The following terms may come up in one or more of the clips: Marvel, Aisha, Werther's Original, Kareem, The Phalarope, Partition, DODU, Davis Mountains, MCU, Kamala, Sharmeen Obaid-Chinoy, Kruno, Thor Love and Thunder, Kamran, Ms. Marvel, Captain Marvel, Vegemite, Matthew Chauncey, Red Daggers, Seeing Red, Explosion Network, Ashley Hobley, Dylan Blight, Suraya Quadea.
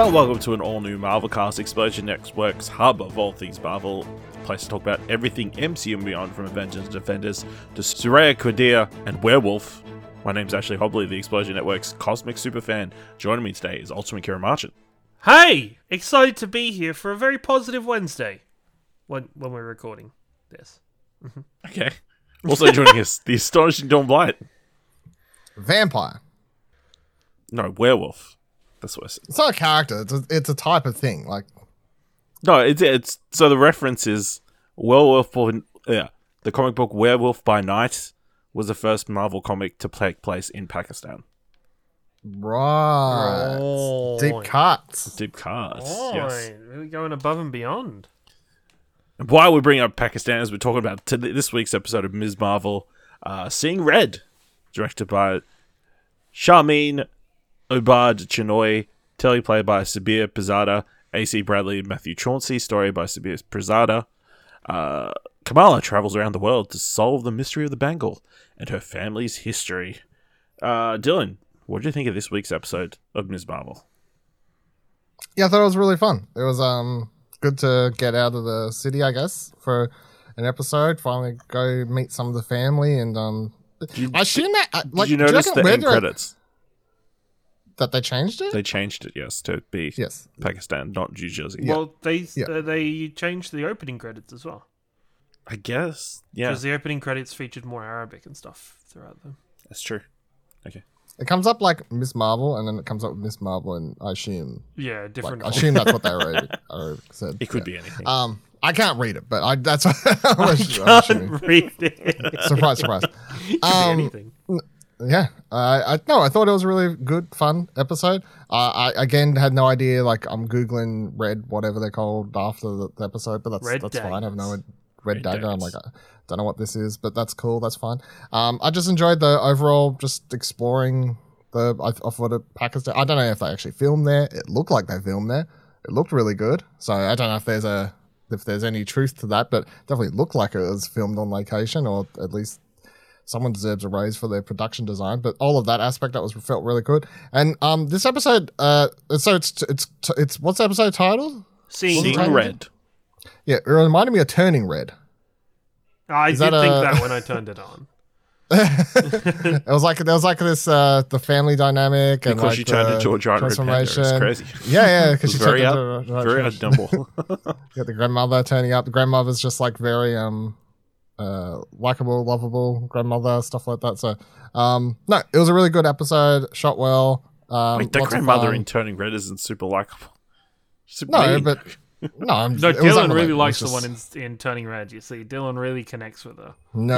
Hello and welcome to an all-new Marvelcast, Explosion Network's hub of all things Marvel. A place to talk about everything MCU and beyond, from Avengers and Defenders to Suraya Quadea and Werewolf. My name's Ashley Hobley, the Explosion Network's cosmic superfan. Joining me today is Ultimate Ciaran Marchant. Hey! Excited to be here for a very positive Wednesday. When we're recording this. Okay. Also joining us, the astonishing Dylan Blight. Vampire. No, werewolf. That's what I said. It's not a character. It's a type of thing. Like, no, it's so the reference is Werewolf. The comic book Werewolf by Night was the first Marvel comic to take place in Pakistan. Right. Oh. Deep cuts. Oh, yes. Really going above and beyond. And why we bring up Pakistan is we're talking about this week's episode of Ms. Marvel, Seeing Red, directed by Sharmeen Obaid-Chinoy, teleplay by Sabir Pirzada, A. C. Bradley, Matthew Chauncey, story by Sabir Pirzada. Kamala travels around the world to solve the mystery of the bangle and her family's history. Dylan, what did you think of this week's episode of Ms. Marvel? Yeah, I thought it was really fun. It was good to get out of the city, I guess, for an episode. Finally go meet some of the family. And did you notice the end credits? That they changed it? They changed it, yes, to be Pakistan, not New Jersey. Yeah. Well, they changed the opening credits as well. I guess, yeah. Because the opening credits featured more Arabic and stuff throughout them. That's true. Okay. It comes up like Ms. Marvel, and then it comes up with Ms. Marvel, and I assume... Yeah, different... Like, I assume that's what they Arabic said. It could be anything. I can't read it, but that's what I can't read it. Surprise, surprise. It could be anything. Yeah, I thought it was a really good, fun episode. I again had no idea. Like, I'm googling Red, whatever they're called, after the episode, but that's fine. I have no Red Dagger. I'm like, I don't know what this is, but that's cool. That's fine. I just enjoyed the overall, just exploring the thought of Pakistan. I don't know if they actually filmed there. It looked like they filmed there. It looked really good. So I don't know if there's any truth to that, but definitely looked like it was filmed on location, or at least. Someone deserves a raise for their production design, but all of that aspect felt really good. And this episode, so it's what's the episode title? Seeing Red. Yeah, it reminded me of Turning Red. I did think that when I turned it on. It was like this the family dynamic, and because you turned into a giant red panda. It was crazy. Yeah, because you turned into a very dumble. Yeah, the grandmother turning up. The grandmother's just like very likable, lovable grandmother, stuff like that. So, no, it was a really good episode. Shot well. Wait, that grandmother in Turning Red isn't super likable. Dylan really likes the one in Turning Red. You see, Dylan really connects with her. No.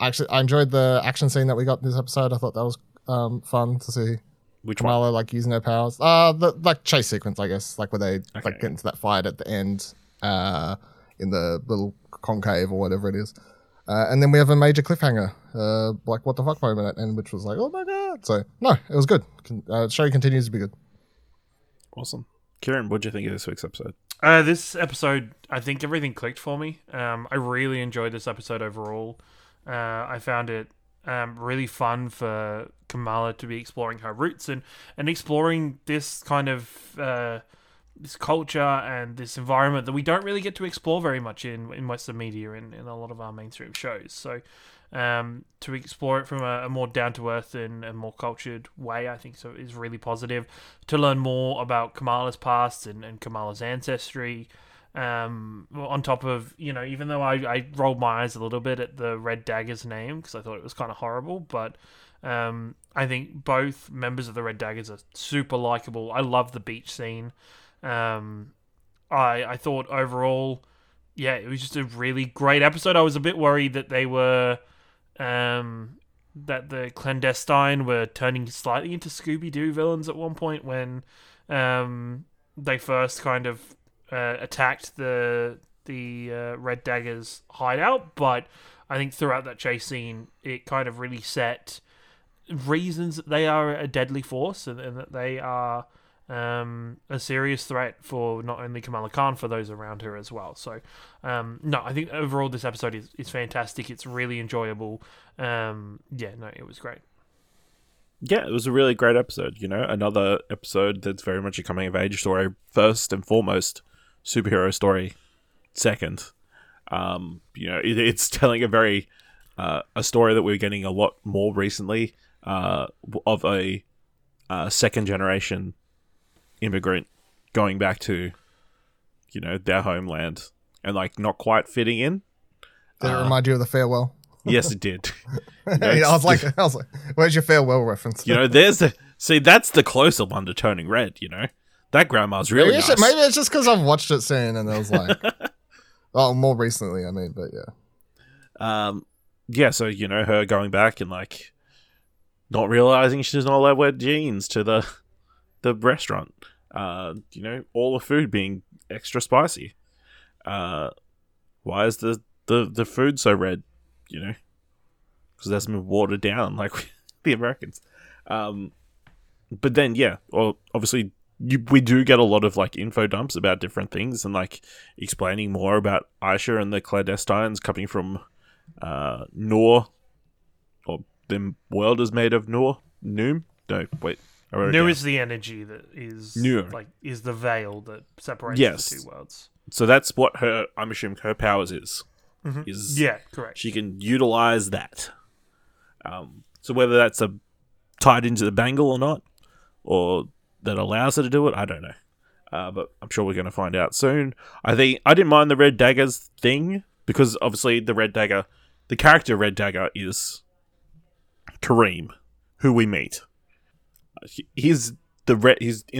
Actually, I enjoyed the action scene that we got in this episode. I thought that was fun to see. Which Kamala one? Like using her powers. The chase sequence, I guess. Like where they get into that fight at the end. In the little concave or whatever it is. And then we have a major cliffhanger, like what the fuck moment at the end, which was like, oh my god. So, no, it was good. The show continues to be good. Awesome. Ciaran, what did you think of this week's episode? This episode, I think everything clicked for me. I really enjoyed this episode overall. I found it really fun for Kamala to be exploring her roots and exploring this kind of... this culture and this environment that we don't really get to explore very much in Western media and in a lot of our mainstream shows. So to explore it from a more down-to-earth and a more cultured way, I think so is really positive. To learn more about Kamala's past and Kamala's ancestry, on top of, even though I rolled my eyes a little bit at the Red Daggers name because I thought it was kind of horrible, but... I think both members of the Red Daggers are super likable. I love the beach scene. I thought overall, yeah, it was just a really great episode. I was a bit worried that they were, that the clandestine were turning slightly into Scooby-Doo villains at one point when, they first kind of, attacked the Red Daggers hideout. But I think throughout that chase scene, it kind of really set reasons that they are a deadly force and that they are a serious threat for not only Kamala Khan, for those around her as well. So, no, I think overall this episode is fantastic. It's really enjoyable. Yeah, no, it was great. Yeah, it was a really great episode, you know, another episode that's very much a coming-of-age story, first and foremost, superhero story, second. You know, it's telling a very, a story that we're getting a lot more recently, of a second-generation immigrant going back to, you know, their homeland and, like, not quite fitting in. Did it remind you of the farewell? Yes, it did. You know, I was like, where's your farewell reference? You know, that's the closer one to Turning Red, you know? That grandma's really nice. Maybe it's just because I've watched it soon and I was like, well, more recently, I mean, but yeah. Yeah, so, you know, her going back and, like, not realizing she's not allowed to wear jeans to the restaurant. You know, all the food being extra spicy. Why is the food so red? You know, because that's been watered down like the Americans. But then, yeah, well, obviously we do get a lot of like info dumps about different things and like explaining more about Aisha and the clandestines coming from Noor, or the world is made of Noor. Noom? No, wait. Noor is the energy that is Noor. Like is the veil that separates the two worlds. So that's what I'm assuming her powers is. Mm-hmm. Yeah, correct. She can utilize that. So whether that's tied into the bangle or not, or that allows her to do it, I don't know. But I'm sure we're going to find out soon. I didn't mind the Red Daggers thing, because obviously the character Red Dagger is Kareem, who we meet. He's in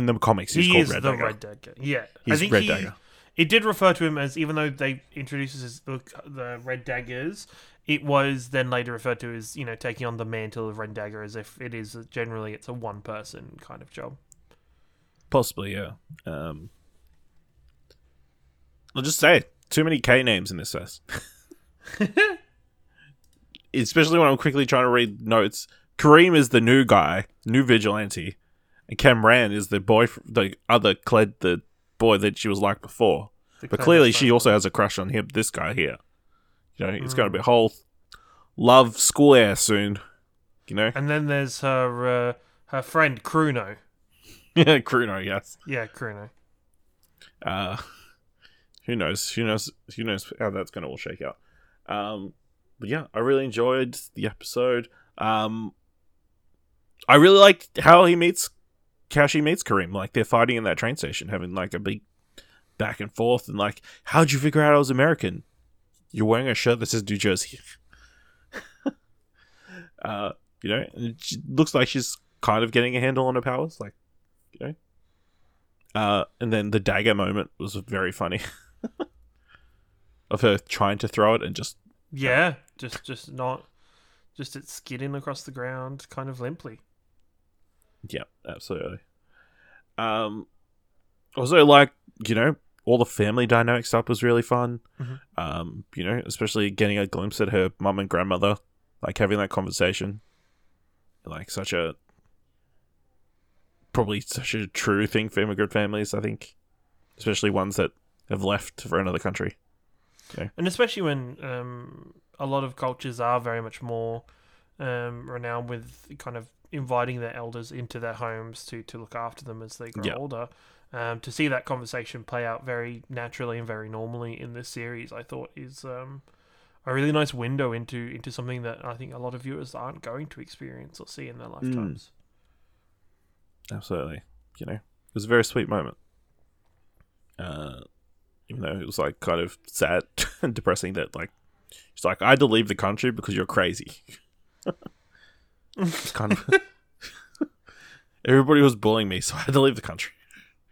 the comics. He's called Red Dagger. He is the Red Dagger. Yeah, he's Red Dagger. It did refer to him as, even though they introduced us the Red Daggers, it was then later referred to as, you know, taking on the mantle of Red Dagger, as if it is generally it's a one-person kind of job. Possibly, yeah. I'll just say, too many K names in this verse. Especially when I'm quickly trying to read notes. Kareem is the new guy, new vigilante, and Kamran is the boy, the other Cled, the boy that she was like before, but clearly she also has a crush on him, this guy here, you know. It's going to be a whole love square soon, you know. And then there's her friend Kruno. Yeah, Kruno. Yes, yeah, Kruno. Who knows how that's going to all shake out. But yeah, I really enjoyed the episode. I really liked how she meets Kareem. Like, they're fighting in that train station, having like a big back and forth, and like, how'd you figure out I was American? You're wearing a shirt that says New Jersey. You know, and it looks like she's kind of getting a handle on her powers, like, you know. And then the dagger moment was very funny, of her trying to throw it and just just it skidding across the ground, kind of limply. Yeah, absolutely. Also, like, you know, all the family dynamic stuff was really fun. Mm-hmm. You know, especially getting a glimpse at her mum and grandmother, like having that conversation, like such a true thing for immigrant families, I think, especially ones that have left for another country. Okay. And especially when a lot of cultures are very much more renowned with kind of inviting their elders into their homes to look after them as they grow older. To see that conversation play out very naturally and very normally in this series, I thought is a really nice window into something that I think a lot of viewers aren't going to experience or see in their lifetimes. Absolutely. You know, it was a very sweet moment. Even though it was like kind of sad and depressing that like, she's like, I had to leave the country because you're crazy. It's kind of everybody was bullying me, so I had to leave the country.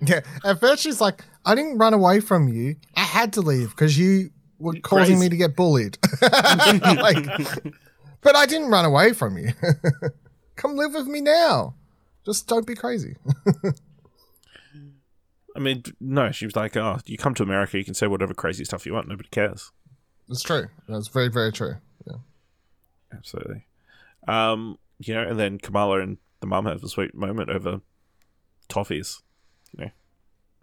Yeah, at first she's like, I didn't run away from you. I had to leave because you were causing me to get bullied. Like, but I didn't run away from you. Come live with me now. Just don't be crazy. I mean, no, she was like, oh, you come to America, you can say whatever crazy stuff you want. Nobody cares. It's true. That's very, very true. Yeah, absolutely. You know, and then Kamala and the mum have a sweet moment over toffees, you know.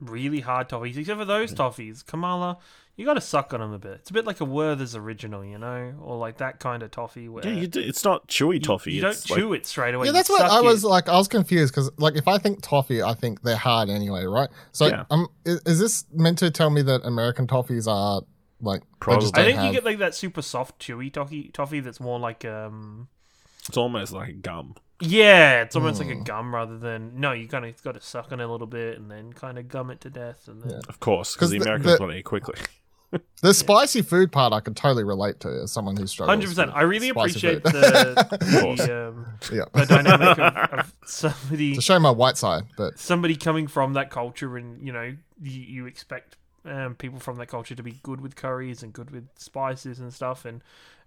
really hard toffees, except for those toffees. Kamala, you got to suck on them a bit. It's a bit like a Werther's Original, you know, or like that kind of toffee where it's not chewy toffee. You don't chew it straight away. Yeah, that's what I was like. I was confused because, like, if I think toffee, I think they're hard anyway, right? So, is this meant to tell me that American toffees are like? Probably. I think you get like that super soft, chewy toffee that's more like It's almost like a gum. Yeah, it's almost like a gum rather than... No, you kind of got to suck on it a little bit and then kind of gum it to death. And then... yeah. Of course, because the Americans want to eat quickly. The spicy food part I could totally relate to as someone who struggles. 100%. I really appreciate the dynamic of somebody... To show my white side. But... Somebody coming from that culture and, you know, you expect people from that culture to be good with curries and good with spices and stuff and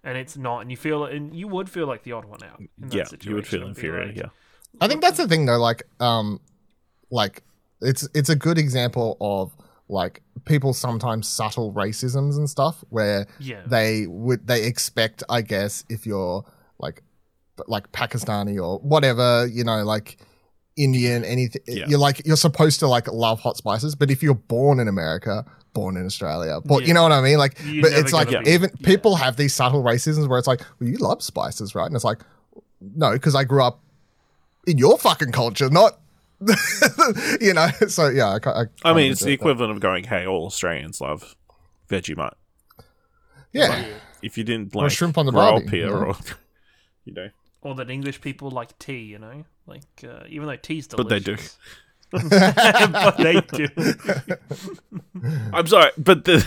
it's not, and you would feel like the odd one out in that situation. You would feel inferior. Like, I think that's the thing though. Like, it's a good example of like people sometimes subtle racisms and stuff where they expect, I guess, if you're like Pakistani or whatever, you know, like Indian, anything, you're supposed to like love hot spices, but if you're born in America. Born in Australia, but you know what I mean. Like, but it's like even people have these subtle racisms where it's like, well, you love spices, right? And it's like, no, because I grew up in your fucking culture, not, you know. So yeah, I mean, it's the equivalent of going, hey, all Australians love Vegemite. Yeah, like, if you didn't like shrimp on the barbie, or you know, or that English people like tea, you know, like even though tea's delicious, but they do. But they do. I'm sorry, but the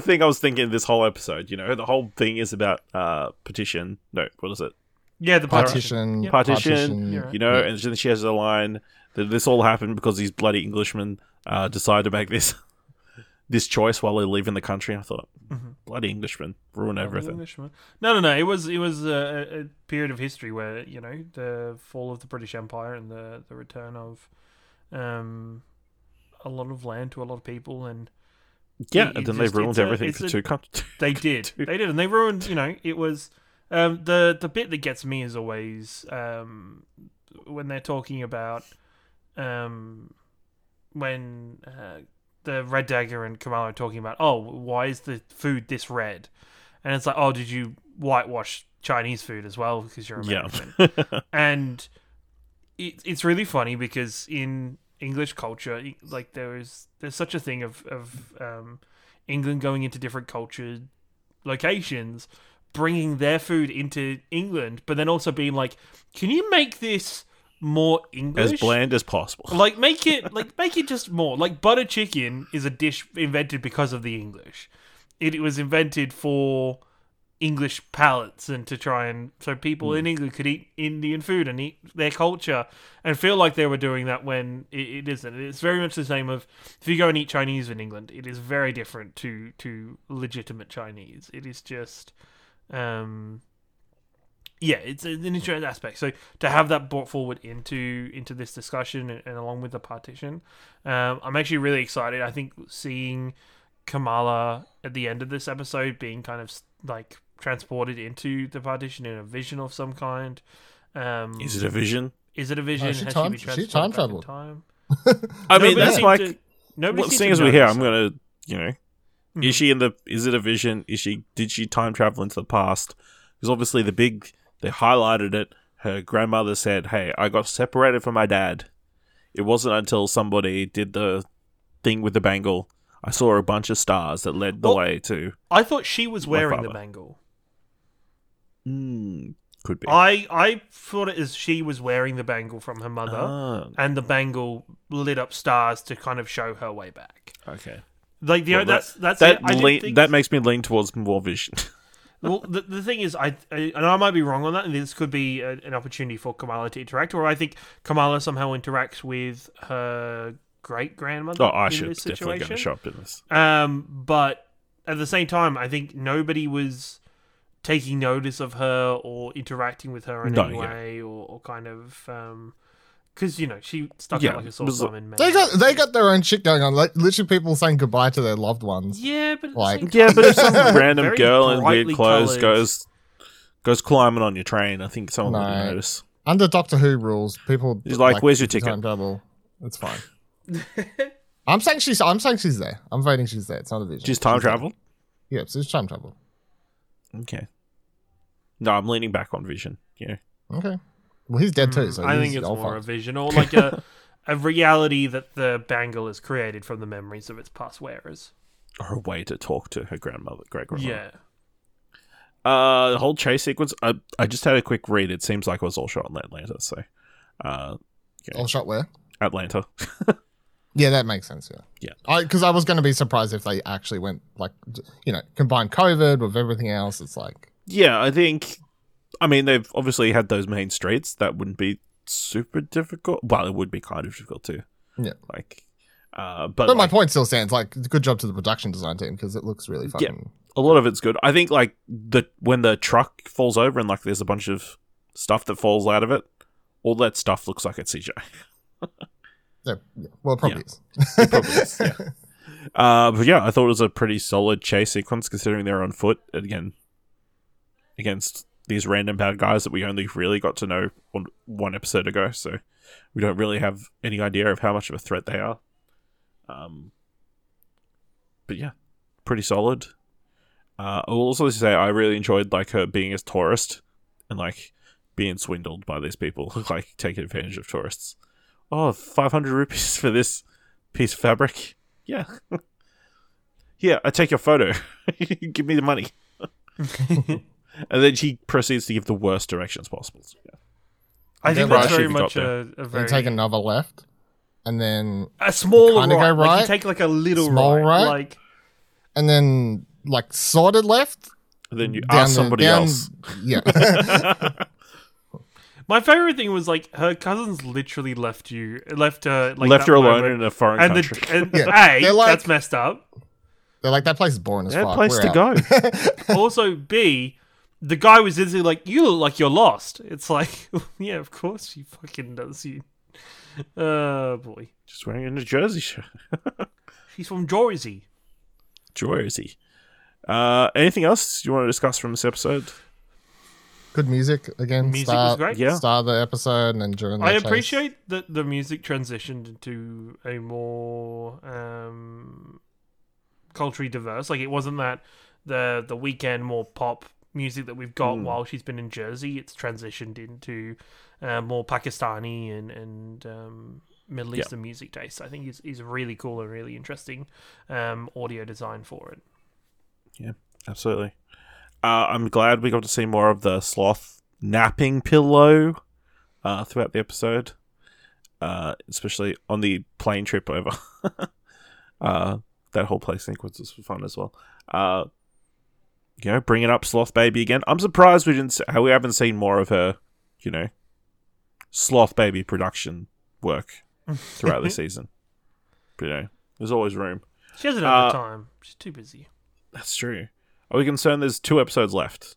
thing I was thinking this whole episode, you know, the whole thing is about Partition. No, what is it? Yeah, the Partition. Partition, you know, and then she has a line that this all happened because these bloody Englishmen decided to make this choice while they leave in the country. I thought, bloody Englishmen ruin everything. Englishman. No. It was a period of history where, you know, the fall of the British Empire and the return of a lot of land to a lot of people, and and then they ruined everything for two countries. They did, and they ruined. You know, it was the bit that gets me is always when they're talking about when the Red Dagger and Kamala are talking about, oh, why is the food this red? And it's like, oh, did you whitewash Chinese food as well because you're American? Yeah. And it's really funny because in English culture, like there's such a thing of England going into different cultured locations, bringing their food into England, but then also being like, can you make this more English, as bland as possible? Like make it just more like butter chicken is a dish invented because of the English. It was invented for English palates and to try and so people in England could eat Indian food and eat their culture and feel like they were doing that when it isn't. It's very much the same of if you go and eat Chinese in England, it is very different to legitimate Chinese. It is just, it's an interesting aspect. So to have that brought forward into this discussion and along with the Partition, I'm actually really excited. I think seeing Kamala at the end of this episode being kind of like transported into the Partition in a vision of some kind. Is it a vision? Oh, she time traveled. I mean, that's like... seeing as we're here, I'm going to, you know... Is she in the... Is it a vision? Did she time travel into the past? Because obviously they highlighted it. Her grandmother said, hey, I got separated from my dad. It wasn't until somebody did the thing with the bangle I saw a bunch of stars that led the way to... I thought she was wearing the bangle. Could be. I thought it as she was wearing the bangle from her mother, and the bangle lit up stars to kind of show her way back. Okay. Like that makes me lean towards more vision. Well, the thing is, and I might be wrong on that, and this could be an opportunity for Kamala to interact, or I think Kamala somehow interacts with her... great-grandmother. Oh, I should definitely go to shop in this. But at the same time, I think nobody was taking notice of her or interacting with her in any way or kind of... because, you know, she stuck out like a sore thumb in May. They got their own shit going on. Like, literally people saying goodbye to their loved ones. Yeah, but... Like... Yeah, but if some random girl in weird clothes goes climbing on your train, I think someone would notice. Under Doctor Who rules, people... He's like, where's your ticket? Time double. It's fine. I'm saying she's there. I'm voting she's there. It's not a vision. She's time travel? Yeah, so it's time travel. Okay. No, I'm leaning back on Vision. Yeah. Okay. Well, he's dead too, so I think it's more a vision or like a reality that the bangle is created from the memories of its past wearers. Or a way to talk to her grandmother, great-grandmother. Yeah. The whole chase sequence, I just had a quick read. It seems like it was all shot in Atlanta, so... yeah. All shot where? Atlanta. Yeah, that makes sense, yeah. Yeah. Because I was going to be surprised if they actually went, like, you know, combined COVID with everything else. It's like... Yeah, I think... I mean, they've obviously had those main streets. That wouldn't be super difficult. Well, it would be kind of difficult, too. Yeah. Like... But my point still stands. Like, good job to the production design team because it looks really fucking. Yeah, a lot of it's good. I think like when the truck falls over and like there's a bunch of stuff that falls out of it, all that stuff looks like it's CGI. Yeah. Well, it probably is. It probably is. Yeah. But yeah, I thought it was a pretty solid chase sequence considering they're on foot again against these random bad guys that we only really got to know on one episode ago, so we don't really have any idea of how much of a threat they are. But yeah, pretty solid. I'll also say I really enjoyed like her being a tourist and like being swindled by these people, like taking advantage of tourists. Oh, 500 rupees for this piece of fabric. Yeah. Yeah, I take your photo. Give me the money. And then she proceeds to give the worst directions possible. Yeah. I think that's very much a very... Take another left. And then a smaller right. Like you take like a little small right. Like, and then like sorted left. And then you ask somebody else. Yeah. My favorite thing was like her cousins literally left her like left her alone moment. In a foreign country. Like, that's messed up. They're like, that place is boring as fuck. That place to go. Also, B, the guy was instantly like, you look like you're lost. It's like, yeah, of course she fucking does you. Oh boy. Just wearing a New Jersey shirt. She's from Jersey. Anything else you want to discuss from this episode? Good music again. Music was great. Yeah. Start the episode and during the appreciate that the music transitioned into a more culturally diverse. Like it wasn't that the weekend more pop music that we've got while she's been in Jersey. It's transitioned into more Pakistani and Middle Eastern music taste. I think is really cool and really interesting audio design for it. Yeah, absolutely. I'm glad we got to see more of the sloth napping pillow throughout the episode, especially on the plane trip over. That whole play sequence was fun as well. You know, bringing up Sloth Baby again. I'm surprised we haven't seen more of her, you know, Sloth Baby production work throughout the season. But, you know, there's always room. She hasn't had the time. She's too busy. That's true. Are we concerned there's 2 episodes left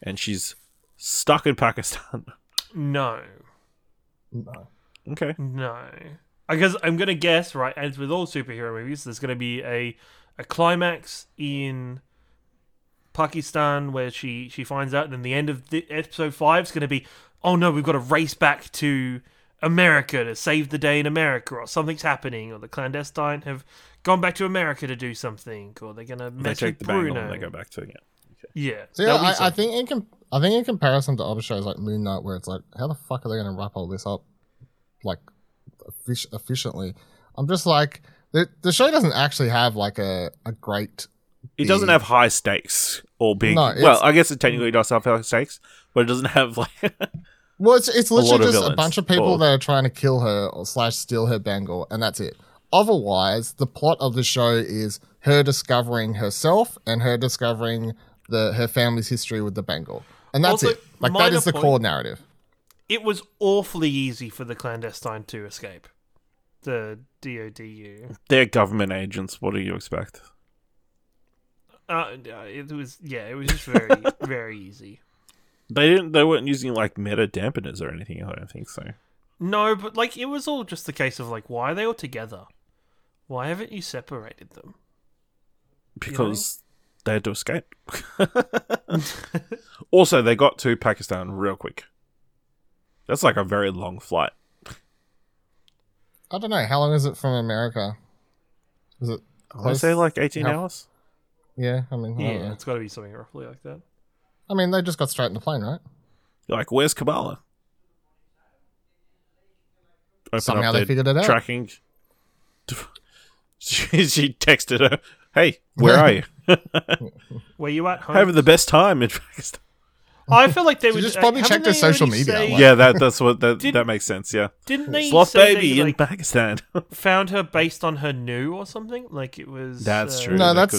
and she's stuck in Pakistan? No. Okay. No. Because I'm going to guess, right, as with all superhero movies, there's going to be a climax in... Pakistan, where she finds out, and then the end of the episode 5 is going to be, oh no, we've got to race back to America to save the day in America, or something's happening, or the clandestine have gone back to America to do something, or they're going to mess with Kruno and they go back to it. Yeah. So yeah, I think in comparison to other shows like Moon Knight, where it's like, how the fuck are they going to wrap all this up like efficiently? I'm just like, the show doesn't actually have like a great. It doesn't have high stakes or big. No, well, I guess it technically does have high stakes, but it doesn't have like. Well, it's literally just a bunch of people that are trying to kill her or / steal her bangle, and that's it. Otherwise, the plot of the show is her discovering herself and her discovering her family's history with the bangle, and that's also, it. Like that is the core narrative. It was awfully easy for the clandestine to escape. The DODU. They're government agents. What do you expect? It was just very, very easy. They weren't using like meta dampeners or anything. I don't think so. No, but like it was all just the case of like, why are they all together? Why haven't you separated them? Because they had to escape. Also, they got to Pakistan real quick. That's like a very long flight. I don't know. How long is it from America? Was it? I want to say like 18 hours. Yeah, I mean, yeah, it's got to be something roughly like that. I mean, they just got straight in the plane, right? You're like, where's Kamala? Somehow they figured it out. Tracking. She texted her, "Hey, where are you? Were you at home? Having the best time, in fact." I feel like they would just probably check their social media. Yeah, that's what that makes sense. Yeah, didn't they? Sloth baby they, like, in Pakistan found her based on her new or something. Like it was. That's true. No, that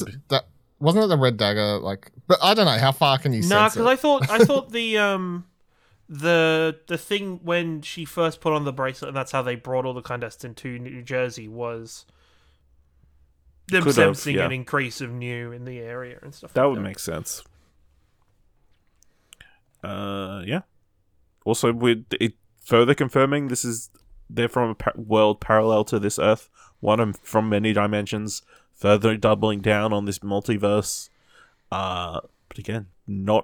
wasn't it. The Red Dagger, like, but I don't know how far can you. Nah, because I thought the thing when she first put on the bracelet, and that's how they brought all the clandestine to New Jersey was. Them seeing an increase of new in the area and stuff. That like would make sense. Yeah. Also, we're further confirming this is they're from a world parallel to this Earth, one from many dimensions, further doubling down on this multiverse. But again, no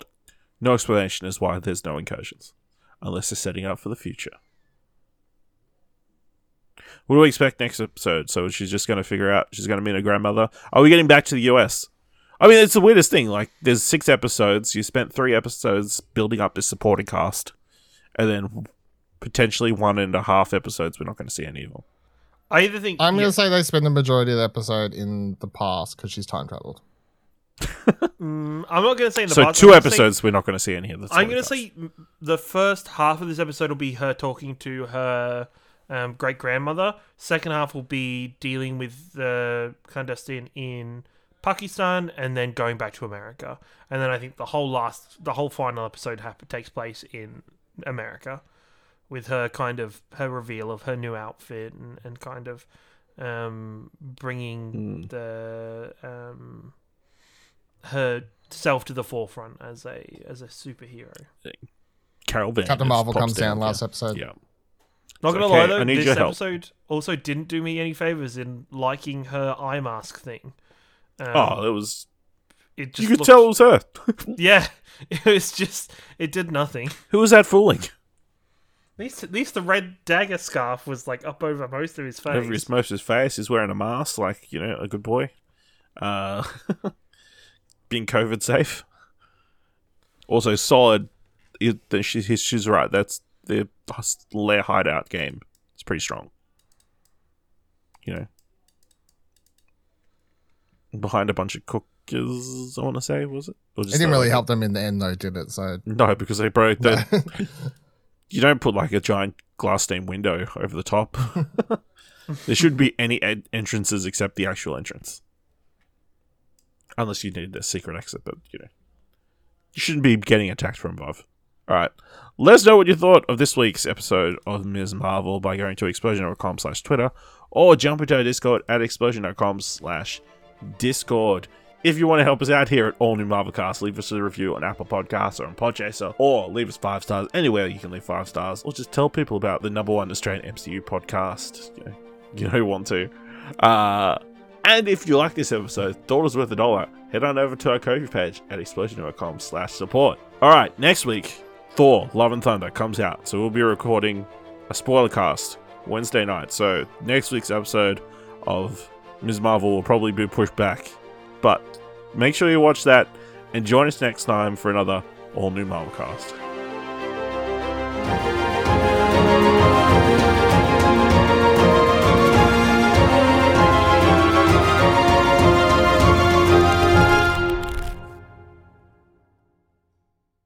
explanation as why there's no incursions, unless they're setting up for the future. What do we expect next episode? So she's just going to figure out she's going to meet her grandmother. Are we getting back to the US? I mean, it's the weirdest thing. Like, there's 6 episodes. You spent 3 episodes building up this supporting cast, and then potentially 1.5 episodes we're not going to see any of them. I either think I'm going to say they spend the majority of the episode in the past because she's time traveled. I'm not going to say in the past. So 2 episodes we're not going to see any of this. I'm going to say the first half of this episode will be her talking to her great grandmother. Second half will be dealing with the clandestine in Pakistan, and then going back to America, and then I think the whole final episode takes place in America, with her kind of her reveal of her new outfit and kind of bringing the herself to the forefront as a superhero. Carol Van Captain Marvel comes down last episode. Yeah. Not gonna lie though, this episode also didn't do me any favors in liking her eye mask thing. It was. It just you could tell it was her. Yeah, it was just. It did nothing. Who was that fooling? At least the Red Dagger scarf was like up over most of his face. Over most of his face, he's wearing a mask, like a good boy, being COVID safe. Also, solid. She's right. That's the lair hideout game. It's pretty strong. Behind a bunch of cookers, I want to say, was it? Or just it didn't really help them in the end, though, did it? So no, because they broke the... You don't put, like, a giant glass steam window over the top. There shouldn't be any entrances except the actual entrance. Unless you need a secret exit, but, You shouldn't be getting attacked from above. Alright. Let us know what you thought of this week's episode of Ms. Marvel by going to explosion.com/Twitter or jump into our Discord at explosion.com/Discord. If you want to help us out here at All New Marvelcast, leave us a review on Apple Podcasts or on Podchaser, or leave us 5 stars anywhere you can leave 5 stars, or just tell people about the #1 Australian MCU podcast. You want to. And if you like this episode, thought it was worth $1, head on over to our Ko-fi page at explosion.com/support. Alright, next week, Thor Love and Thunder comes out, so we'll be recording a spoiler cast Wednesday night. So next week's episode of Ms. Marvel will probably be pushed back, but make sure you watch that and join us next time for another All New Marvelcast.